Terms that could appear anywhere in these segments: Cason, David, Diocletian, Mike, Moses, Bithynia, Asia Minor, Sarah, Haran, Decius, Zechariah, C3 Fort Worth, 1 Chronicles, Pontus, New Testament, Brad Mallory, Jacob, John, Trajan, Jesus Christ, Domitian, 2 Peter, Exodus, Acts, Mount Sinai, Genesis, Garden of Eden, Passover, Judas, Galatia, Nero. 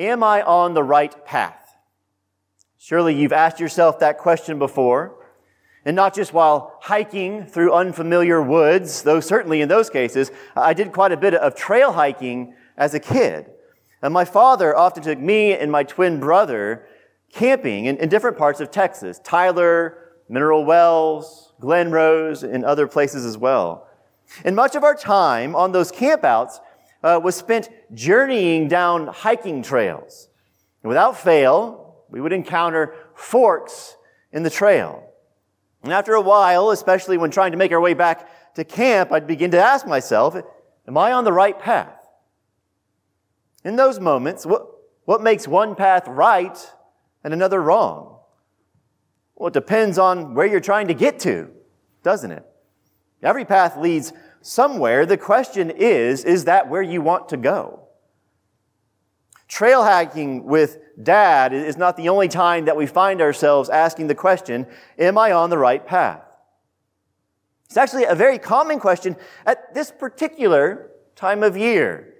Am I on the right path? Surely you've asked yourself that question before, and not just while hiking through unfamiliar woods, though certainly in those cases. I did quite a bit of trail hiking as a kid, and my father often took me and my twin brother camping in different parts of Texas, Tyler, Mineral Wells, Glen Rose, and other places as well. And much of our time on those campouts was spent journeying down hiking trails. And without fail, we would encounter forks in the trail. And after a while, especially when trying to make our way back to camp, I'd begin to ask myself, am I on the right path? In those moments, what makes one path right and another wrong? Well, it depends on where you're trying to get to, doesn't it? Every path leads somewhere. The question is that where you want to go? Trail hiking with Dad is not the only time that we find ourselves asking the question, am I on the right path? It's actually a very common question at this particular time of year,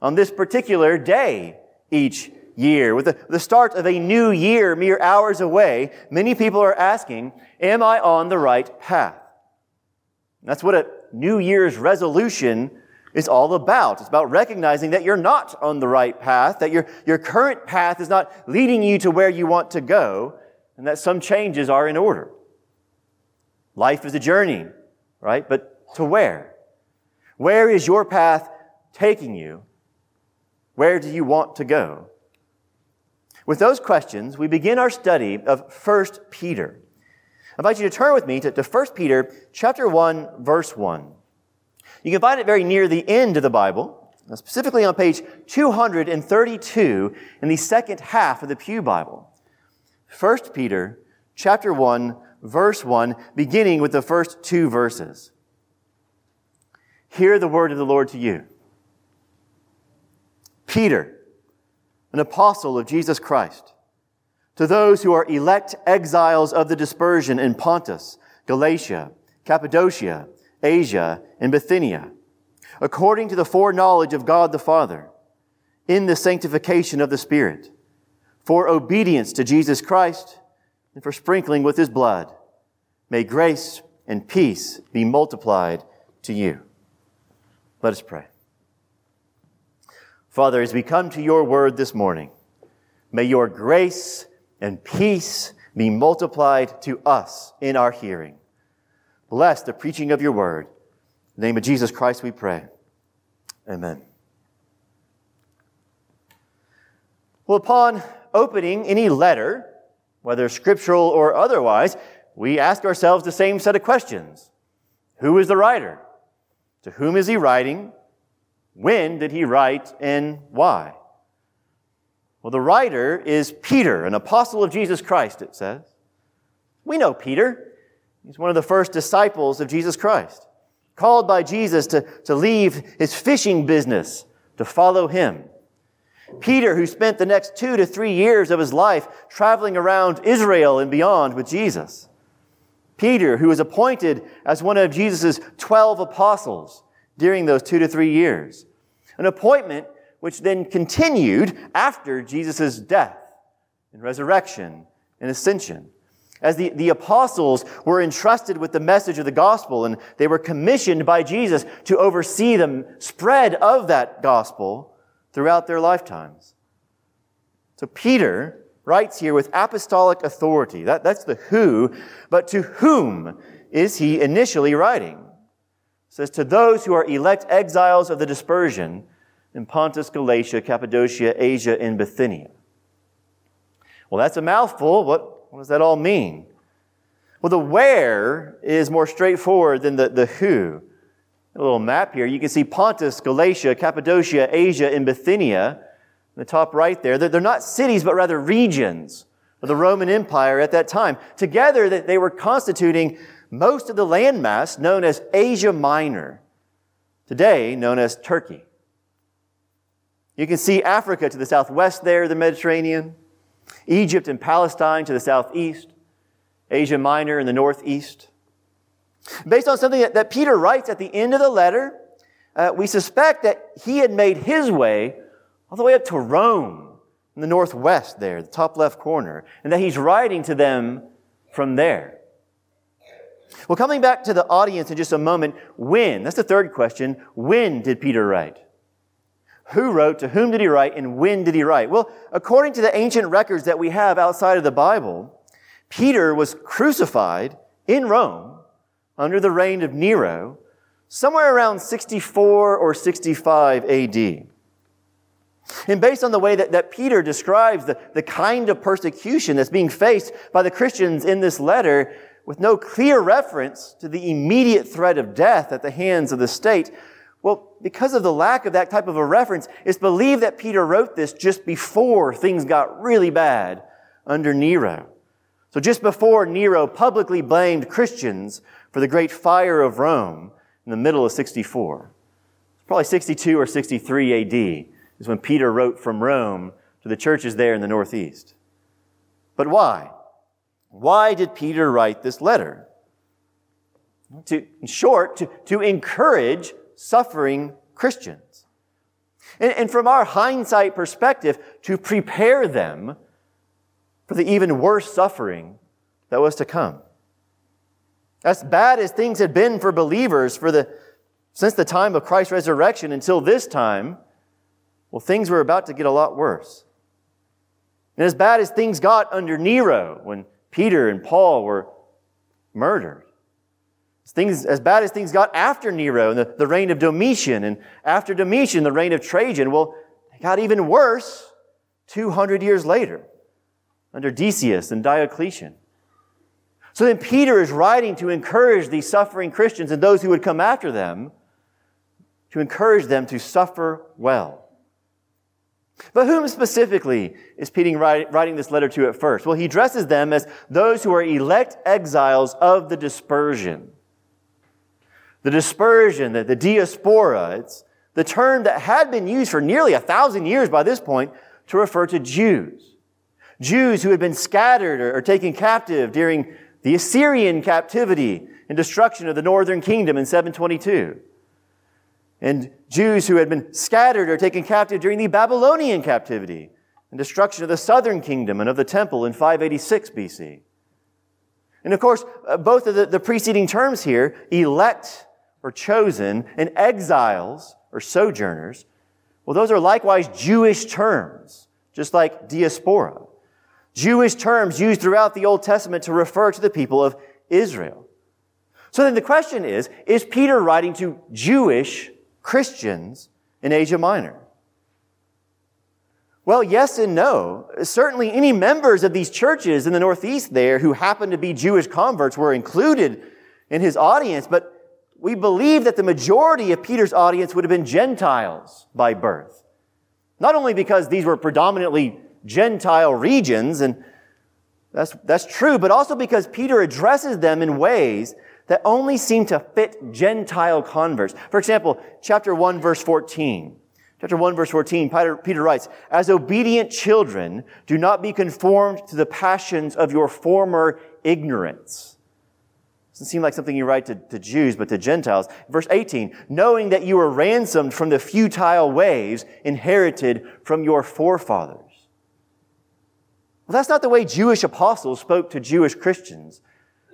on this particular day each year. With the start of a new year mere hours away, many people are asking, am I on the right path? And that's what a New Year's resolution is all about. It's about recognizing that you're not on the right path, that your current path is not leading you to where you want to go, and that some changes are in order. Life is a journey, right? But to where? Where is your path taking you? Where do you want to go? With those questions, we begin our study of 1 Peter. I invite you to turn with me to 1 Peter chapter 1, verse 1. You can find it very near the end of the Bible, specifically on page 232 in the second half of the Pew Bible. 1 Peter chapter 1, verse 1, beginning with the first two verses. Hear the word of the Lord to you. Peter, an apostle of Jesus Christ, to those who are elect exiles of the dispersion in Pontus, Galatia, Cappadocia, Asia, and Bithynia, according to the foreknowledge of God the Father, in the sanctification of the Spirit, for obedience to Jesus Christ, and for sprinkling with His blood, may grace and peace be multiplied to you. Let us pray. Father, as we come to Your Word this morning, may Your grace and peace be multiplied to us in our hearing. Bless the preaching of your word. In the name of Jesus Christ we pray. Amen. Well, upon opening any letter, whether scriptural or otherwise, we ask ourselves the same set of questions. Who is the writer? To whom is he writing? When did he write and why? Well, the writer is Peter, an apostle of Jesus Christ, it says. We know Peter. He's one of the first disciples of Jesus Christ, called by Jesus to leave his fishing business to follow him. Peter, who spent the next 2 to 3 years of his life traveling around Israel and beyond with Jesus. Peter, who was appointed as one of Jesus' 12 apostles during those 2 to 3 years. An appointment which then continued after Jesus' death and resurrection and ascension, as the apostles were entrusted with the message of the gospel, and they were commissioned by Jesus to oversee the spread of that gospel throughout their lifetimes. So Peter writes here with apostolic authority. That's the who, but to whom is he initially writing? It says, to those who are elect exiles of the dispersion in Pontus, Galatia, Cappadocia, Asia, and Bithynia. Well, that's a mouthful. What does that all mean? Well, the where is more straightforward than the who. A little map here. You can see Pontus, Galatia, Cappadocia, Asia, and Bithynia. In the top right there. They're not cities, but rather regions of the Roman Empire at that time. Together, they were constituting most of the landmass known as Asia Minor, today known as Turkey. You can see Africa to the southwest there, the Mediterranean, Egypt and Palestine to the southeast, Asia Minor in the northeast. Based on something that Peter writes at the end of the letter, we suspect that he had made his way all the way up to Rome in the northwest there, the top left corner, and that he's writing to them from there. Well, coming back to the audience in just a moment, when? That's the third question. When did Peter write? Who wrote, to whom did he write, and when did he write? Well, according to the ancient records that we have outside of the Bible, Peter was crucified in Rome under the reign of Nero somewhere around 64 or 65 AD. And based on the way that Peter describes the kind of persecution that's being faced by the Christians in this letter, with no clear reference to the immediate threat of death at the hands of the state, well, because of the lack of that type of a reference, it's believed that Peter wrote this just before things got really bad under Nero. So just before Nero publicly blamed Christians for the great fire of Rome in the middle of 64. Probably 62 or 63 AD is when Peter wrote from Rome to the churches there in the northeast. But why? Why did Peter write this letter? In short, to encourage suffering Christians. And from our hindsight perspective, to prepare them for the even worse suffering that was to come. As bad as things had been for believers since the time of Christ's resurrection until this time, well, things were about to get a lot worse. And as bad as things got under Nero, when Peter and Paul were murdered, as bad as things got after Nero and the reign of Domitian, and after Domitian, the reign of Trajan, well, it got even worse 200 years later under Decius and Diocletian. So then Peter is writing to encourage these suffering Christians and those who would come after them, to encourage them to suffer well. But whom specifically is Peter writing this letter to at first? Well, he addresses them as those who are elect exiles of the dispersion. The dispersion, the diaspora, it's the term that had been used for nearly 1,000 years by this point to refer to Jews. Jews who had been scattered or taken captive during the Assyrian captivity and destruction of the northern kingdom in 722. And Jews who had been scattered or taken captive during the Babylonian captivity and destruction of the southern kingdom and of the temple in 586 BC. And of course, both of the preceding terms here, elect or chosen, and exiles or sojourners, well, those are likewise Jewish terms, just like diaspora. Jewish terms used throughout the Old Testament to refer to the people of Israel. So then the question is Peter writing to Jewish Christians in Asia Minor? Well, yes and no. Certainly any members of these churches in the northeast there who happened to be Jewish converts were included in his audience, but we believe that the majority of Peter's audience would have been Gentiles by birth. Not only because these were predominantly Gentile regions, and that's true, but also because Peter addresses them in ways that only seem to fit Gentile converts. For example, chapter 1, verse 14. Chapter 1, verse 14, Peter writes, "As obedient children, do not be conformed to the passions of your former ignorance." Doesn't seem like something you write to Jews, but to Gentiles. Verse 18, "Knowing that you were ransomed from the futile ways inherited from your forefathers." Well, that's not the way Jewish apostles spoke to Jewish Christians,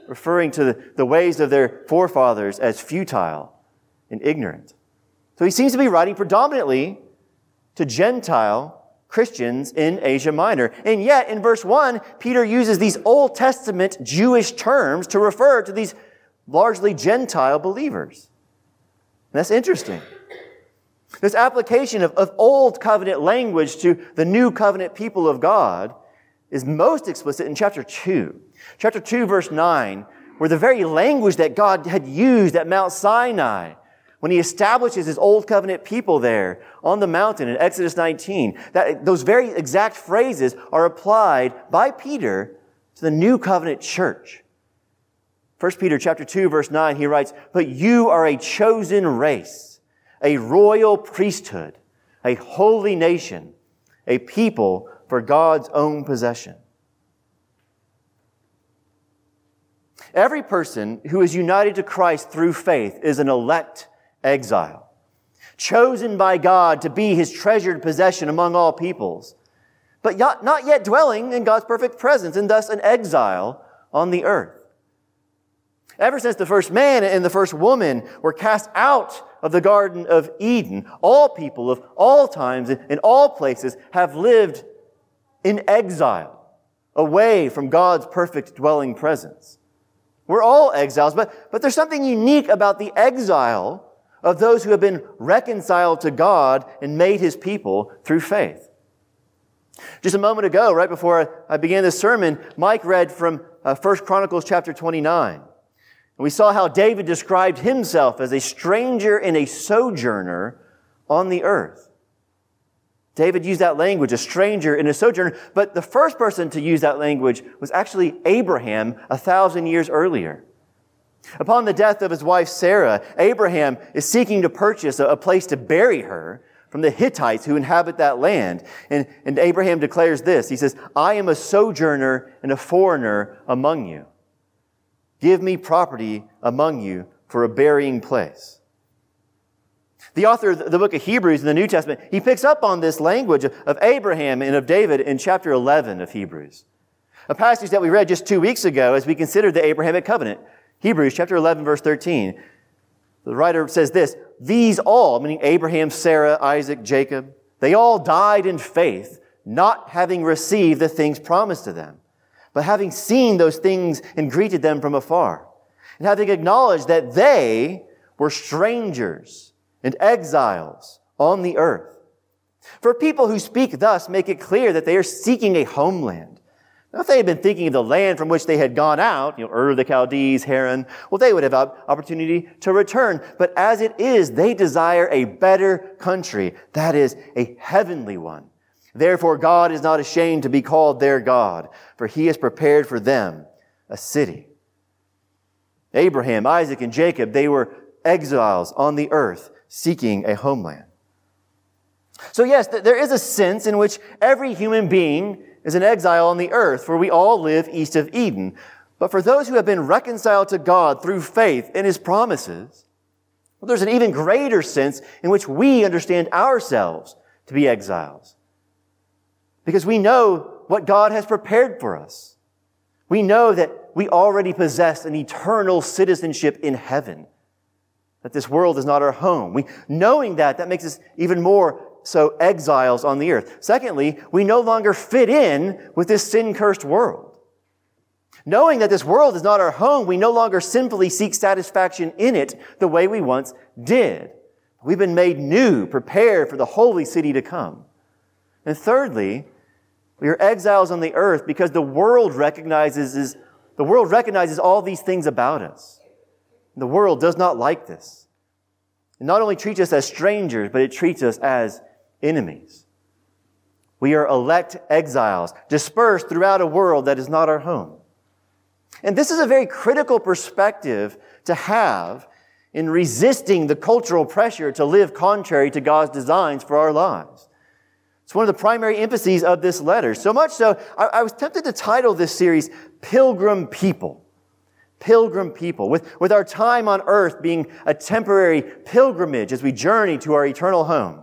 referring to the ways of their forefathers as futile and ignorant. So he seems to be writing predominantly to Gentile Christians in Asia Minor. And yet, in verse 1, Peter uses these Old Testament Jewish terms to refer to these largely Gentile believers. And that's interesting. This application of Old Covenant language to the New Covenant people of God is most explicit in chapter 2. Chapter 2, verse 9, where the very language that God had used at Mount Sinai when he establishes his Old Covenant people there on the mountain in Exodus 19, that those very exact phrases are applied by Peter to the New Covenant church. 1 Peter chapter 2, verse 9, he writes, "But you are a chosen race, a royal priesthood, a holy nation, a people for God's own possession." Every person who is united to Christ through faith is an elect exile, chosen by God to be his treasured possession among all peoples, but not yet dwelling in God's perfect presence, and thus an exile on the earth. Ever since the first man and the first woman were cast out of the Garden of Eden, all people of all times and all places have lived in exile, away from God's perfect dwelling presence. We're all exiles, but there's something unique about the exile of those who have been reconciled to God and made His people through faith. Just a moment ago, right before I began this sermon, Mike read from 1 Chronicles chapter 29. And we saw how David described himself as a stranger and a sojourner on the earth. David used that language, a stranger and a sojourner, but the first person to use that language was actually Abraham 1,000 years earlier. Upon the death of his wife Sarah, Abraham is seeking to purchase a place to bury her from the Hittites who inhabit that land. And Abraham declares this. He says, "I am a sojourner and a foreigner among you. Give me property among you for a burying place." The author of the book of Hebrews in the New Testament, he picks up on this language of Abraham and of David in chapter 11 of Hebrews, a passage that we read just 2 weeks ago as we considered the Abrahamic covenant. Hebrews chapter 11, verse 13. The writer says this, "These all," meaning Abraham, Sarah, Isaac, Jacob, "they all died in faith, not having received the things promised to them, but having seen those things and greeted them from afar, and having acknowledged that they were strangers and exiles on the earth." For people who speak thus make it clear that they are seeking a homeland. Now, if they had been thinking of the land from which they had gone out, Ur of the Chaldees, Haran, well, they would have opportunity to return. But as it is, they desire a better country, that is, a heavenly one. Therefore, God is not ashamed to be called their God, for He has prepared for them a city. Abraham, Isaac, and Jacob, they were exiles on the earth seeking a homeland. So yes, there is a sense in which every human being is an exile on the earth, for we all live east of Eden. But for those who have been reconciled to God through faith in His promises, well, there's an even greater sense in which we understand ourselves to be exiles, because we know what God has prepared for us. We know that we already possess an eternal citizenship in heaven, that this world is not our home. Knowing that makes us even more so exiles on the earth. Secondly, we no longer fit in with this sin-cursed world. Knowing that this world is not our home, we no longer sinfully seek satisfaction in it the way we once did. We've been made new, prepared for the holy city to come. And thirdly, we are exiles on the earth because the world recognizes all these things about us. The world does not like this. It not only treats us as strangers, but it treats us as enemies. We are elect exiles, dispersed throughout a world that is not our home. And this is a very critical perspective to have in resisting the cultural pressure to live contrary to God's designs for our lives. It's one of the primary emphases of this letter. So much so, I was tempted to title this series, Pilgrim People. Pilgrim People. With our time on earth being a temporary pilgrimage as we journey to our eternal home.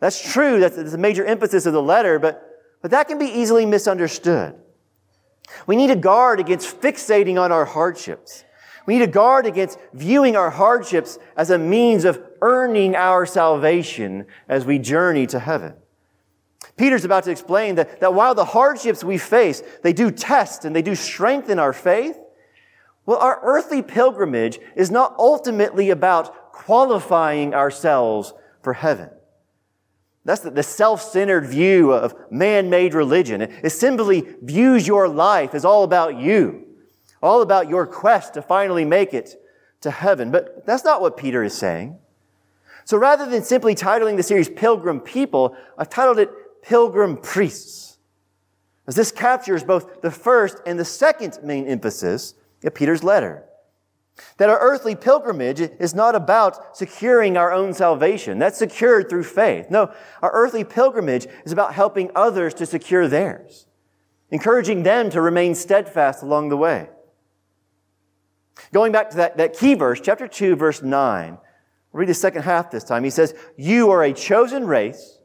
That's true. That's a major emphasis of the letter, but that can be easily misunderstood. We need to guard against fixating on our hardships. We need to guard against viewing our hardships as a means of earning our salvation as we journey to heaven. Peter's about to explain that while the hardships we face, they do test and they do strengthen our faith, well, our earthly pilgrimage is not ultimately about qualifying ourselves for heaven. That's the self-centered view of man-made religion. It simply views your life as all about you, all about your quest to finally make it to heaven. But that's not what Peter is saying. So rather than simply titling the series Pilgrim People, I've titled it Pilgrim Priests, as this captures both the first and the second main emphasis of Peter's letter. That our earthly pilgrimage is not about securing our own salvation. That's secured through faith. No, our earthly pilgrimage is about helping others to secure theirs, encouraging them to remain steadfast along the way. Going back to that key verse, chapter 2, verse 9, read the second half this time. He says, "You are a chosen race,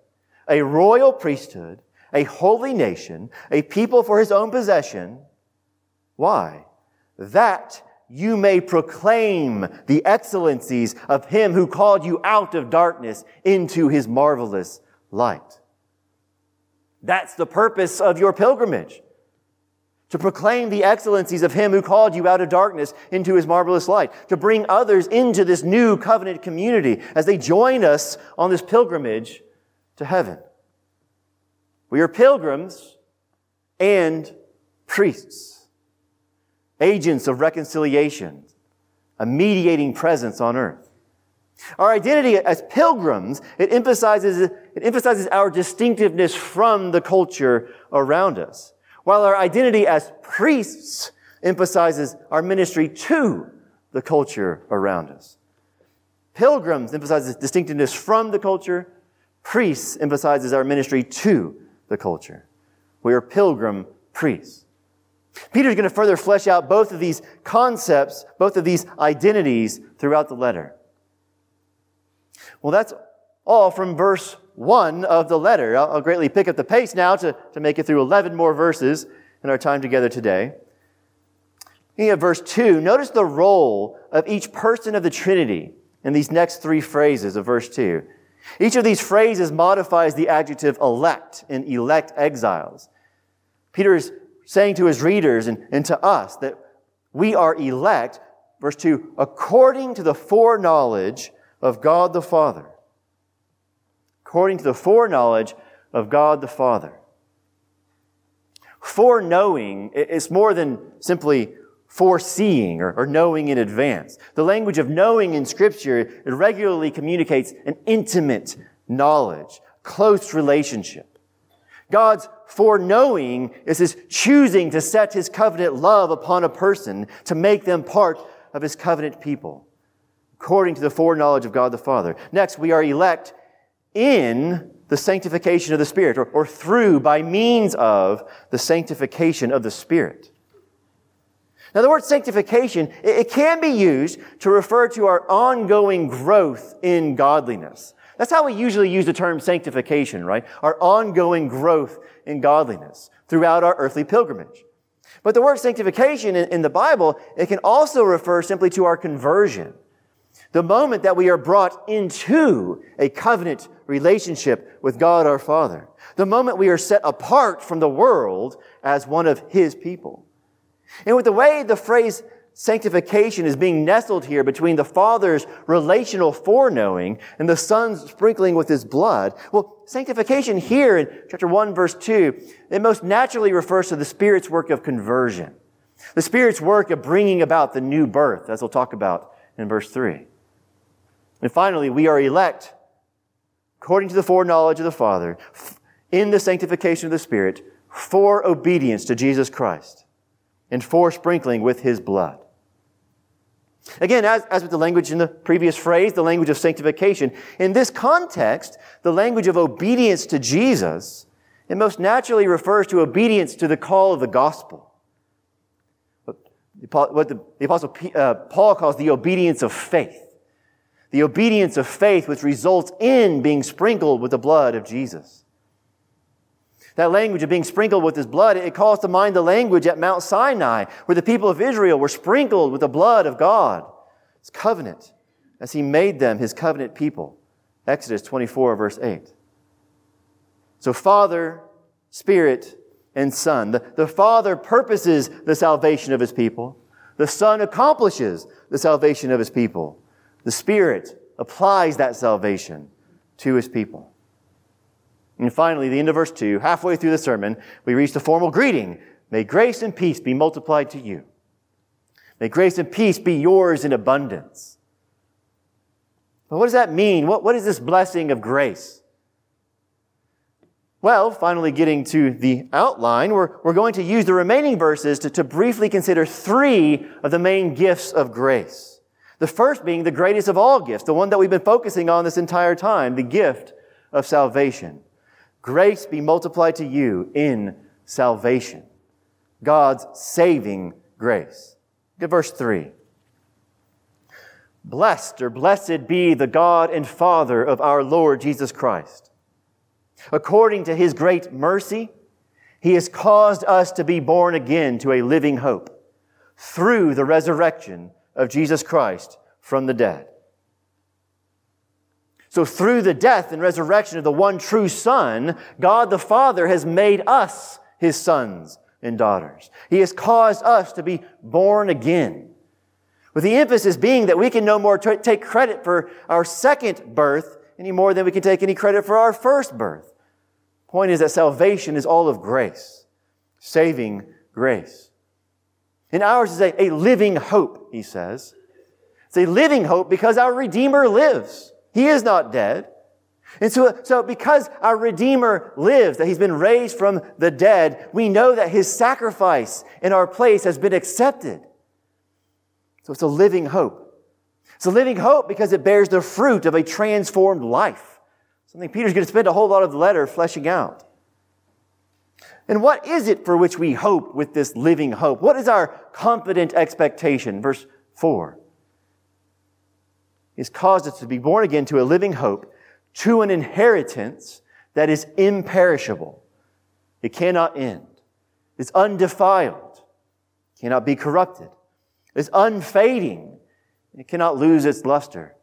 a royal priesthood, a holy nation, a people for his own possession. Why? That you may proclaim the excellencies of him who called you out of darkness into his marvelous light. That's the purpose of your pilgrimage, to proclaim the excellencies of him who called you out of darkness into his marvelous light, to bring others into this new covenant community as they join us on this pilgrimage to heaven. We are pilgrims and priests, agents of reconciliation, a mediating presence on earth. Our identity as pilgrims, it emphasizes our distinctiveness from the culture around us, while our identity as priests emphasizes our ministry to the culture around us. Pilgrims emphasizes distinctiveness from the culture. Priests emphasizes our ministry to the culture. We are pilgrim priests. Peter's going to further flesh out both of these concepts, both of these identities throughout the letter. Well, that's all from verse 1 of the letter. I'll greatly pick up the pace now to make it through 11 more verses in our time together today. Looking at verse 2, notice the role of each person of the Trinity in these next three phrases of verse 2. Each of these phrases modifies the adjective elect in elect exiles. Peter is saying to his readers and to us that we are elect, verse 2, according to the foreknowledge of God the Father. According to the foreknowledge of God the Father. Foreknowing is more than simply foreseeing or knowing in advance. The language of knowing in Scripture, it regularly communicates an intimate knowledge, close relationship. God's foreknowing is his choosing to set his covenant love upon a person to make them part of his covenant people, according to the foreknowledge of God the Father. Next, we are elect in the sanctification of the Spirit, or through, by means of, the sanctification of the Spirit. Now, the word sanctification, it can be used to refer to our ongoing growth in godliness. That's how we usually use the term sanctification, right? Our ongoing growth in godliness throughout our earthly pilgrimage. But the word sanctification in the Bible, it can also refer simply to our conversion. The moment that we are brought into a covenant relationship with God our Father. The moment we are set apart from the world as one of His people. And with the way the phrase sanctification is being nestled here between the Father's relational foreknowing and the Son's sprinkling with His blood, well, sanctification here in chapter 1, verse 2, it most naturally refers to the Spirit's work of conversion. The Spirit's work of bringing about the new birth, as we'll talk about in verse 3. And finally, we are elect according to the foreknowledge of the Father, in the sanctification of the Spirit, for obedience to Jesus Christ, and for sprinkling with His blood. Again, as with the language in the previous phrase, the language of sanctification, in this context, the language of obedience to Jesus, it most naturally refers to obedience to the call of the gospel. What the Apostle Paul calls the obedience of faith. The obedience of faith which results in being sprinkled with the blood of Jesus. That language of being sprinkled with His blood, it calls to mind the language at Mount Sinai, where the people of Israel were sprinkled with the blood of God, His covenant, as He made them His covenant people. Exodus 24, verse 8. So Father, Spirit, and Son. The Father purposes the salvation of His people. The Son accomplishes the salvation of His people. The Spirit applies that salvation to His people. And finally, the end of verse 2, halfway through the sermon, we reach the formal greeting. May grace and peace be multiplied to you. May grace and peace be yours in abundance. But what does that mean? What is this blessing of grace? Well, finally getting to the outline, we're going to use the remaining verses to briefly consider three of the main gifts of grace. The first being the greatest of all gifts, the one that we've been focusing on this entire time, the gift of salvation. Grace be multiplied to you in salvation. God's saving grace. Look at verse 3. Blessed be the God and Father of our Lord Jesus Christ. According to His great mercy, He has caused us to be born again to a living hope through the resurrection of Jesus Christ from the dead. So through the death and resurrection of the one true Son, God the Father has made us His sons and daughters. He has caused us to be born again, with the emphasis being that we can no more take credit for our second birth any more than we can take any credit for our first birth. The point is that salvation is all of grace, saving grace. And ours is a living hope, he says. It's a living hope because our Redeemer lives. He is not dead. And so because our Redeemer lives, that He's been raised from the dead, we know that His sacrifice in our place has been accepted. So it's a living hope. It's a living hope because it bears the fruit of a transformed life, something Peter's going to spend a whole lot of the letter fleshing out. And what is it for which we hope with this living hope? What is our confident expectation? Verse 4. He's caused us to be born again to a living hope, to an inheritance that is imperishable. It cannot end. It's undefiled. It cannot be corrupted. It's unfading. It cannot lose its luster.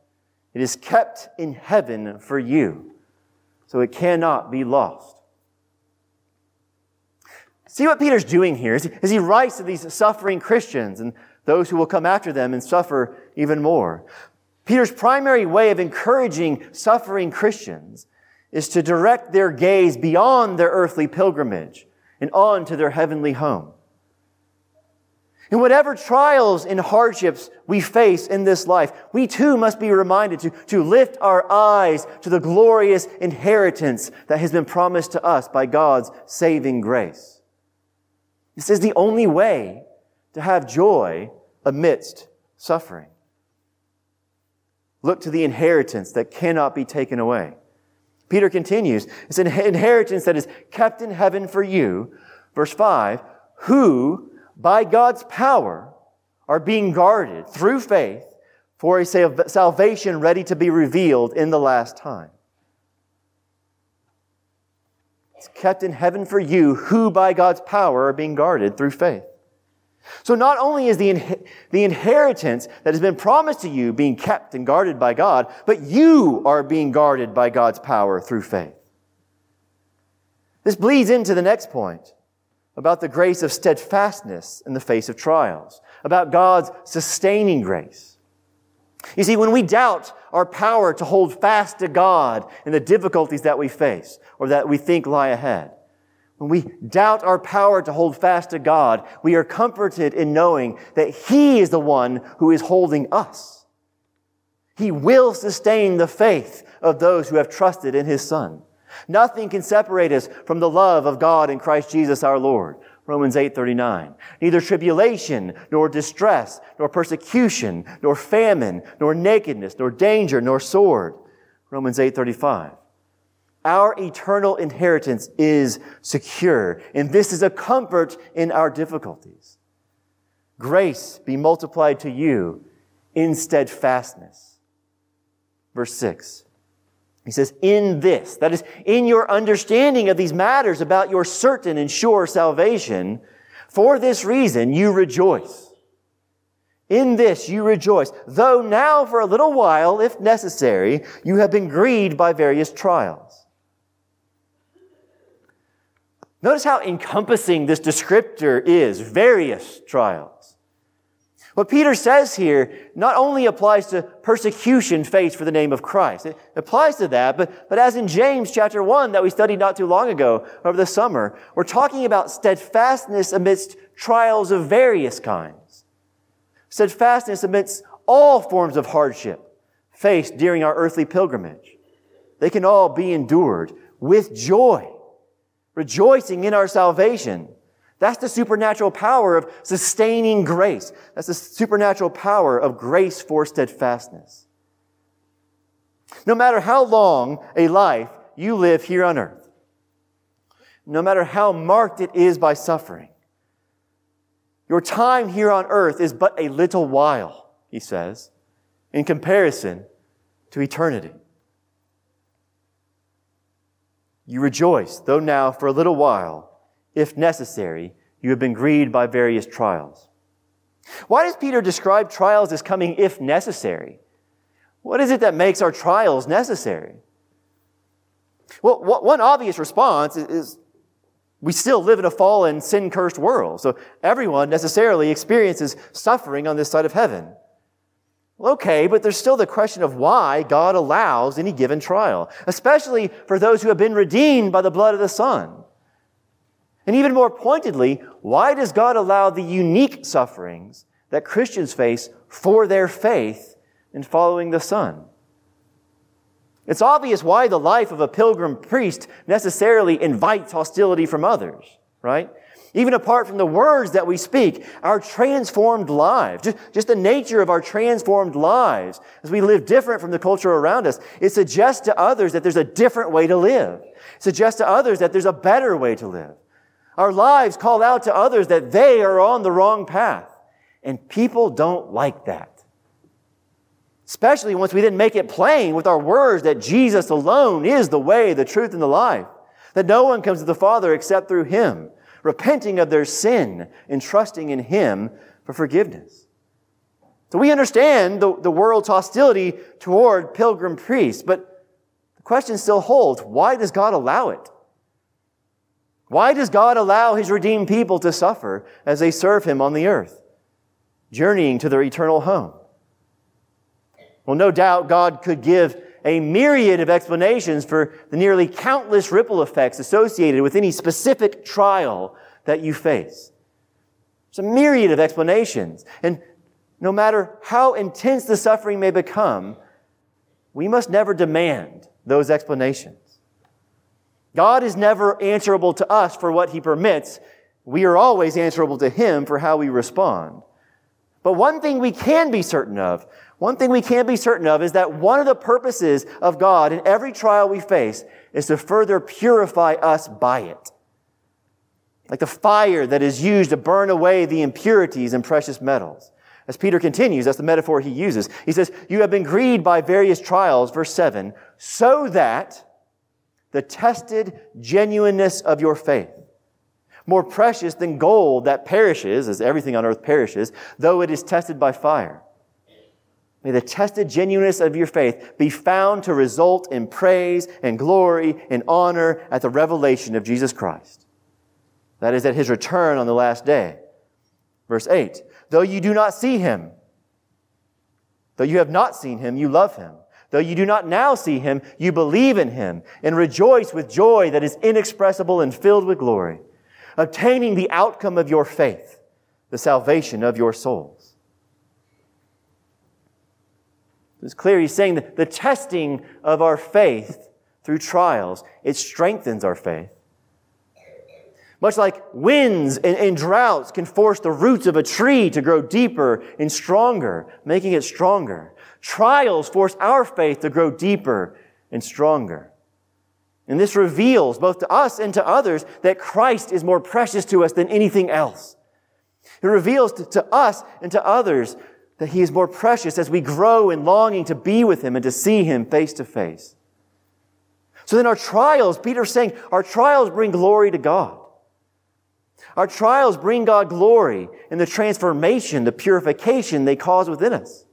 It is kept in heaven for you, so it cannot be lost. See what Peter's doing here as he writes to these suffering Christians and those who will come after them and suffer even more. Peter's primary way of encouraging suffering Christians is to direct their gaze beyond their earthly pilgrimage and on to their heavenly home. In whatever trials and hardships we face in this life, we too must be reminded to lift our eyes to the glorious inheritance that has been promised to us by God's saving grace. This is the only way to have joy amidst suffering. Look to the inheritance that cannot be taken away. Peter continues, it's an inheritance that is kept in heaven for you. Verse 5, who by God's power are being guarded through faith for a salvation ready to be revealed in the last time. It's kept in heaven for you, who by God's power are being guarded through faith. So not only is the inheritance that has been promised to you being kept and guarded by God, but you are being guarded by God's power through faith. This bleeds into the next point, about the grace of steadfastness in the face of trials, about God's sustaining grace. You see, when we doubt our power to hold fast to God in the difficulties that we face or that we think lie ahead, when we doubt our power to hold fast to God, we are comforted in knowing that He is the one who is holding us. He will sustain the faith of those who have trusted in His Son. Nothing can separate us from the love of God in Christ Jesus our Lord. Romans 8:39. Neither tribulation, nor distress, nor persecution, nor famine, nor nakedness, nor danger, nor sword. Romans 8:35. Our eternal inheritance is secure, and this is a comfort in our difficulties. Grace be multiplied to you in steadfastness. Verse 6. He says, in this, that is, in your understanding of these matters about your certain and sure salvation, for this reason you rejoice. In this you rejoice, though now for a little while, if necessary, you have been grieved by various trials. Notice how encompassing this descriptor is, various trials. What Peter says here not only applies to persecution faced for the name of Christ. It applies to that, but as in James chapter 1 that we studied not too long ago over the summer, we're talking about steadfastness amidst trials of various kinds. Steadfastness amidst all forms of hardship faced during our earthly pilgrimage. They can all be endured with joy, rejoicing in our salvation. That's the supernatural power of sustaining grace. That's the supernatural power of grace for steadfastness. No matter how long a life you live here on earth, no matter how marked it is by suffering, your time here on earth is but a little while, he says, in comparison to eternity. You rejoice, though now for a little while, if necessary, you have been grieved by various trials. Why does Peter describe trials as coming if necessary? What is it that makes our trials necessary? Well, one obvious response is we still live in a fallen, sin-cursed world, so everyone necessarily experiences suffering on this side of heaven. Well, okay, but there's still the question of why God allows any given trial, especially for those who have been redeemed by the blood of the Son. And even more pointedly, why does God allow the unique sufferings that Christians face for their faith in following the Son? It's obvious why the life of a pilgrim priest necessarily invites hostility from others, right? Even apart from the words that we speak, our transformed lives, just the nature of our transformed lives, as we live different from the culture around us, it suggests to others that there's a different way to live. It suggests to others that there's a better way to live. Our lives call out to others that they are on the wrong path, and people don't like that. Especially once we then make it plain with our words that Jesus alone is the way, the truth, and the life. That no one comes to the Father except through Him, repenting of their sin and trusting in Him for forgiveness. So we understand the world's hostility toward pilgrim priests, but the question still holds, why does God allow it? Why does God allow His redeemed people to suffer as they serve Him on the earth, journeying to their eternal home? Well, no doubt God could give a myriad of explanations for the nearly countless ripple effects associated with any specific trial that you face. There's a myriad of explanations. And no matter how intense the suffering may become, we must never demand those explanations. God is never answerable to us for what He permits. We are always answerable to Him for how we respond. But one thing we can be certain of is that one of the purposes of God in every trial we face is to further purify us by it. Like the fire that is used to burn away the impurities in precious metals. As Peter continues, that's the metaphor he uses. He says, you have been grieved by various trials, verse 7, so that the tested genuineness of your faith, more precious than gold that perishes, as everything on earth perishes, though it is tested by fire. May the tested genuineness of your faith be found to result in praise and glory and honor at the revelation of Jesus Christ. That is, at His return on the last day. Verse 8, though you do not see Him, though you have not seen Him, you love Him. Though you do not now see Him, you believe in Him and rejoice with joy that is inexpressible and filled with glory, obtaining the outcome of your faith, the salvation of your souls. It's clear he's saying that the testing of our faith through trials, it strengthens our faith. Much like winds and droughts can force the roots of a tree to grow deeper and stronger, making it stronger, trials force our faith to grow deeper and stronger. And this reveals both to us and to others that Christ is more precious to us than anything else. It reveals to us and to others that He is more precious as we grow in longing to be with Him and to see Him face to face. So then our trials, Peter's saying, our trials bring glory to God. Our trials bring God glory in the transformation, the purification they cause within us.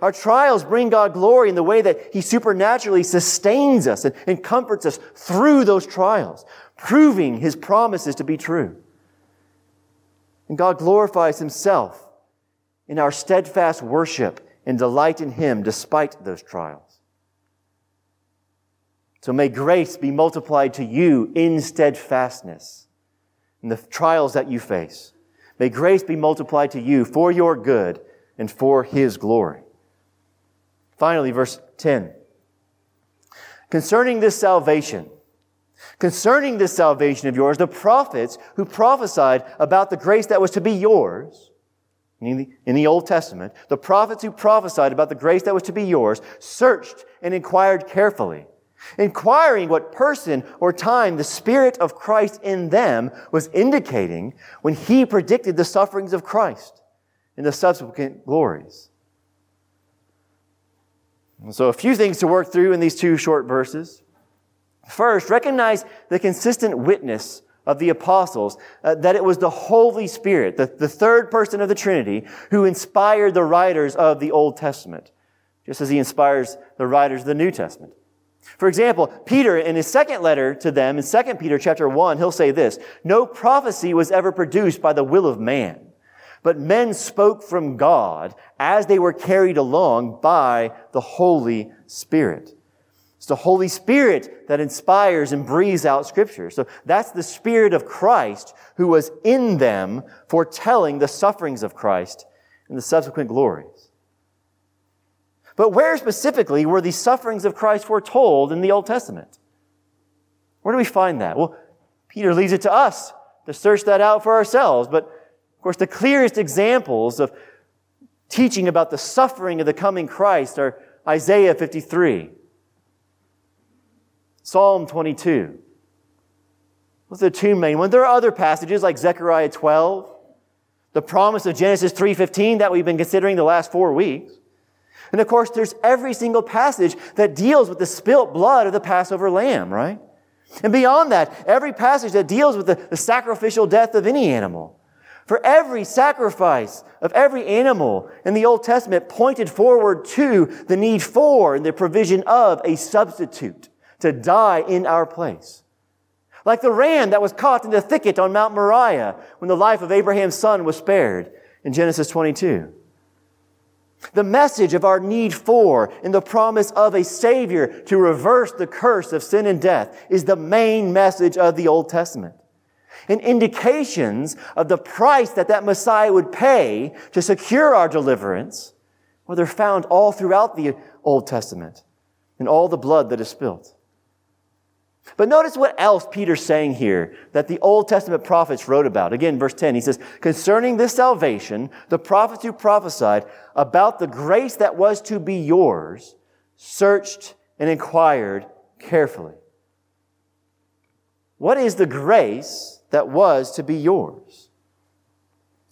Our trials bring God glory in the way that He supernaturally sustains us and comforts us through those trials, proving His promises to be true. And God glorifies Himself in our steadfast worship and delight in Him despite those trials. So may grace be multiplied to you in steadfastness in the trials that you face. May grace be multiplied to you for your good and for His glory. Finally, verse 10. Concerning this salvation of yours, the prophets who prophesied about the grace that was to be yours, in the Old Testament, the prophets who prophesied about the grace that was to be yours searched and inquired carefully, inquiring what person or time the Spirit of Christ in them was indicating when He predicted the sufferings of Christ and the subsequent glories. So a few things to work through in these two short verses. First, recognize the consistent witness of the apostles, that it was the Holy Spirit, the third person of the Trinity, who inspired the writers of the Old Testament, just as he inspires the writers of the New Testament. For example, Peter, in his second letter to them, in 2 Peter chapter 1, he'll say this, "No prophecy was ever produced by the will of man, but men spoke from God as they were carried along by the Holy Spirit." It's the Holy Spirit that inspires and breathes out Scripture. So that's the Spirit of Christ who was in them foretelling the sufferings of Christ and the subsequent glories. But where specifically were the sufferings of Christ foretold in the Old Testament? Where do we find that? Well, Peter leaves it to us to search that out for ourselves. But, of course, the clearest examples of teaching about the suffering of the coming Christ are Isaiah 53, Psalm 22. Those are the two main ones. There are other passages like Zechariah 12, the promise of Genesis 3:15 that we've been considering the last 4 weeks. And of course, there's every single passage that deals with the spilt blood of the Passover lamb, right? And beyond that, every passage that deals with the sacrificial death of any animal. For every sacrifice of every animal in the Old Testament pointed forward to the need for and the provision of a substitute to die in our place. Like the ram that was caught in the thicket on Mount Moriah when the life of Abraham's son was spared in Genesis 22. The message of our need for and the promise of a Savior to reverse the curse of sin and death is the main message of the Old Testament. And indications of the price that that Messiah would pay to secure our deliverance, well, they're found all throughout the Old Testament and all the blood that is spilt. But notice what else Peter's saying here that the Old Testament prophets wrote about. Again, verse 10, he says, "Concerning this salvation, the prophets who prophesied about the grace that was to be yours searched and inquired carefully." What is the grace that was to be yours?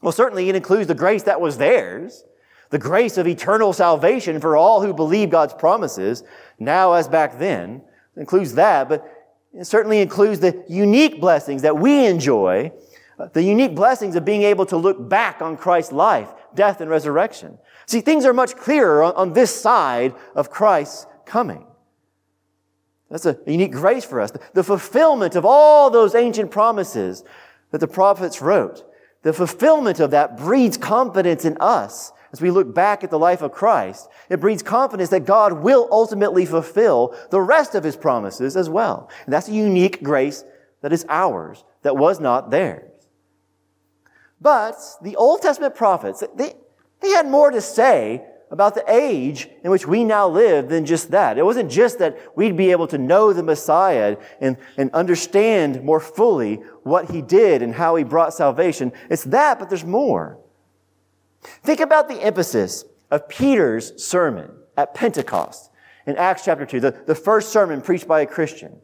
Well, certainly it includes the grace that was theirs, the grace of eternal salvation for all who believe God's promises, now as back then. It includes that, but it certainly includes the unique blessings that we enjoy, the unique blessings of being able to look back on Christ's life, death, and resurrection. See, things are much clearer on this side of Christ's coming. That's a unique grace for us. The fulfillment of all those ancient promises that the prophets wrote, the fulfillment of that breeds confidence in us as we look back at the life of Christ. It breeds confidence that God will ultimately fulfill the rest of His promises as well. And that's a unique grace that is ours, that was not theirs. But the Old Testament prophets, they had more to say about the age in which we now live than just that. It wasn't just that we'd be able to know the Messiah and understand more fully what He did and how He brought salvation. It's that, but there's more. Think about the emphasis of Peter's sermon at Pentecost in Acts chapter 2, the first sermon preached by a Christian.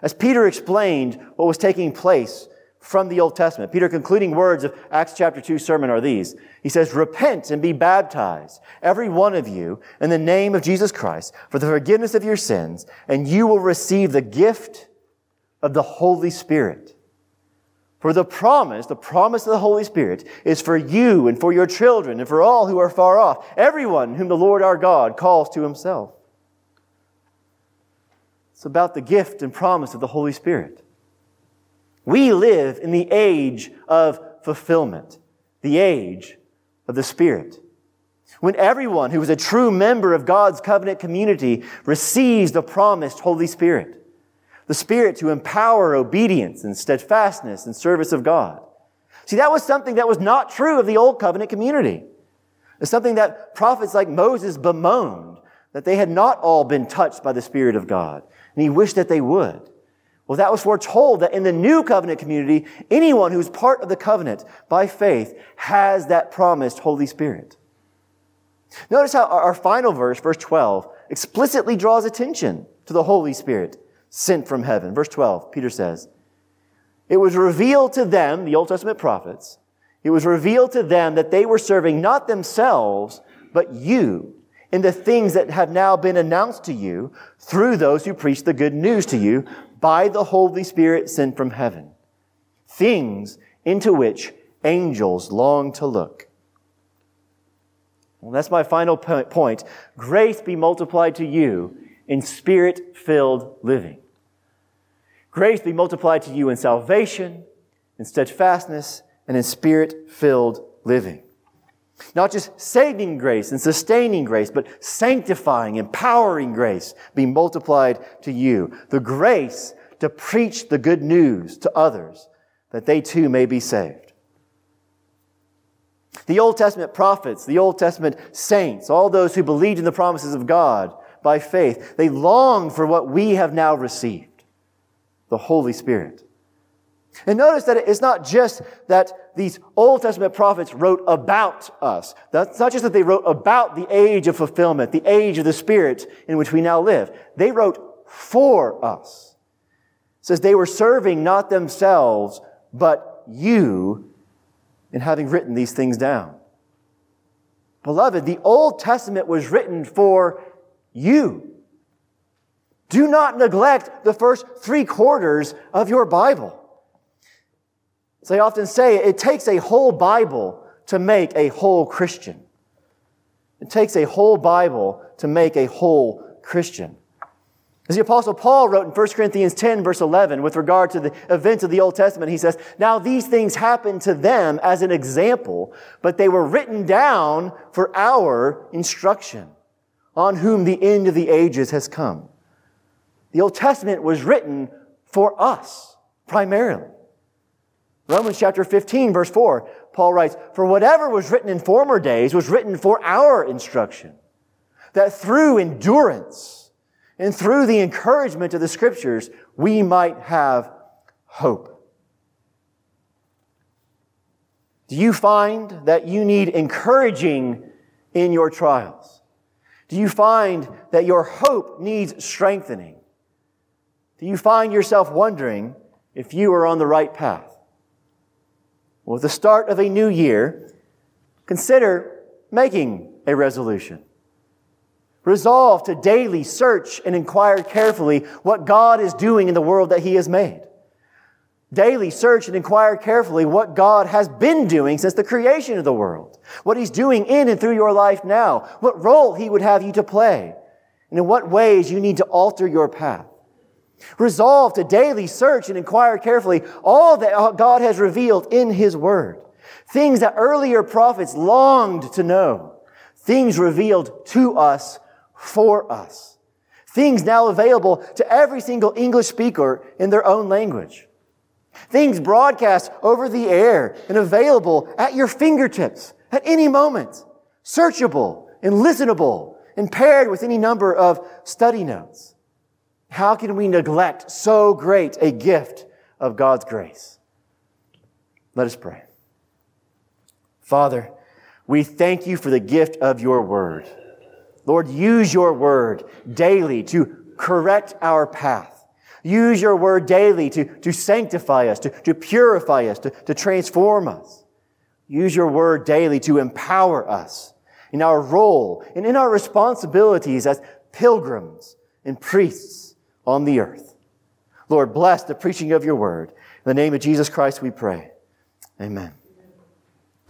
As Peter explained what was taking place from the Old Testament, Peter's concluding words of Acts chapter 2 sermon are these. He says, "Repent and be baptized, every one of you, in the name of Jesus Christ, for the forgiveness of your sins, and you will receive the gift of the Holy Spirit. For the promise of the Holy Spirit is for you and for your children and for all who are far off, everyone whom the Lord our God calls to Himself." It's about the gift and promise of the Holy Spirit. We live in the age of fulfillment, the age of the Spirit, when everyone who is a true member of God's covenant community receives the promised Holy Spirit. The Spirit to empower obedience and steadfastness and service of God. See, that was something that was not true of the Old Covenant community. It's something that prophets like Moses bemoaned, that they had not all been touched by the Spirit of God, and he wished that they would. Well, that was foretold that in the New Covenant community, anyone who's part of the covenant by faith has that promised Holy Spirit. Notice how our final verse, verse 12, explicitly draws attention to the Holy Spirit sent from heaven. Verse 12, Peter says, "It was revealed to them," the Old Testament prophets, "it was revealed to them that they were serving not themselves, but you, in the things that have now been announced to you through those who preach the good news to you by the Holy Spirit sent from heaven, things into which angels long to look. Well, that's my final point. Grace be multiplied to you in spirit-filled living. Grace be multiplied to you in salvation, in steadfastness, and in spirit-filled living. Not just saving grace and sustaining grace, but sanctifying, empowering grace be multiplied to you. The grace to preach the good news to others, that they too may be saved. The Old Testament prophets, the Old Testament saints, all those who believed in the promises of God by faith, they longed for what we have now received, the Holy Spirit. And notice that it's not just that these Old Testament prophets wrote about us. That's not just that they wrote about the age of fulfillment, the age of the Spirit in which we now live. They wrote for us. It says they were serving not themselves, but you in having written these things down. Beloved, the Old Testament was written for you. Do not neglect the first 3/4 of your Bible. As I often say, it takes a whole Bible to make a whole Christian. It takes a whole Bible to make a whole Christian. As the Apostle Paul wrote in 1 Corinthians 10, verse 11, with regard to the events of the Old Testament, he says, now these things happened to them as an example, but they were written down for our instruction, on whom the end of the ages has come. The Old Testament was written for us, primarily. Romans chapter 15, verse 4, Paul writes, for whatever was written in former days was written for our instruction, that through endurance and through the encouragement of the Scriptures, we might have hope. Do you find that you need encouraging in your trials? Do you find that your hope needs strengthening? Do you find yourself wondering if you are on the right path? Well, at the start of a new year, consider making a resolution. Resolve to daily search and inquire carefully what God is doing in the world that He has made. Daily search and inquire carefully what God has been doing since the creation of the world, what He's doing in and through your life now, what role He would have you to play, and in what ways you need to alter your path. Resolve to daily search and inquire carefully all that God has revealed in His Word. Things that earlier prophets longed to know. Things revealed to us, for us. Things now available to every single English speaker in their own language. Things broadcast over the air and available at your fingertips at any moment. Searchable and listenable and paired with any number of study notes. How can we neglect so great a gift of God's grace? Let us pray. Father, we thank You for the gift of Your Word. Lord, use Your Word daily to correct our path. Use Your Word daily to sanctify us, to purify us, to transform us. Use Your Word daily to empower us in our role and in our responsibilities as pilgrims and priests on the earth. Lord, bless the preaching of Your Word. In the name of Jesus Christ we pray. Amen.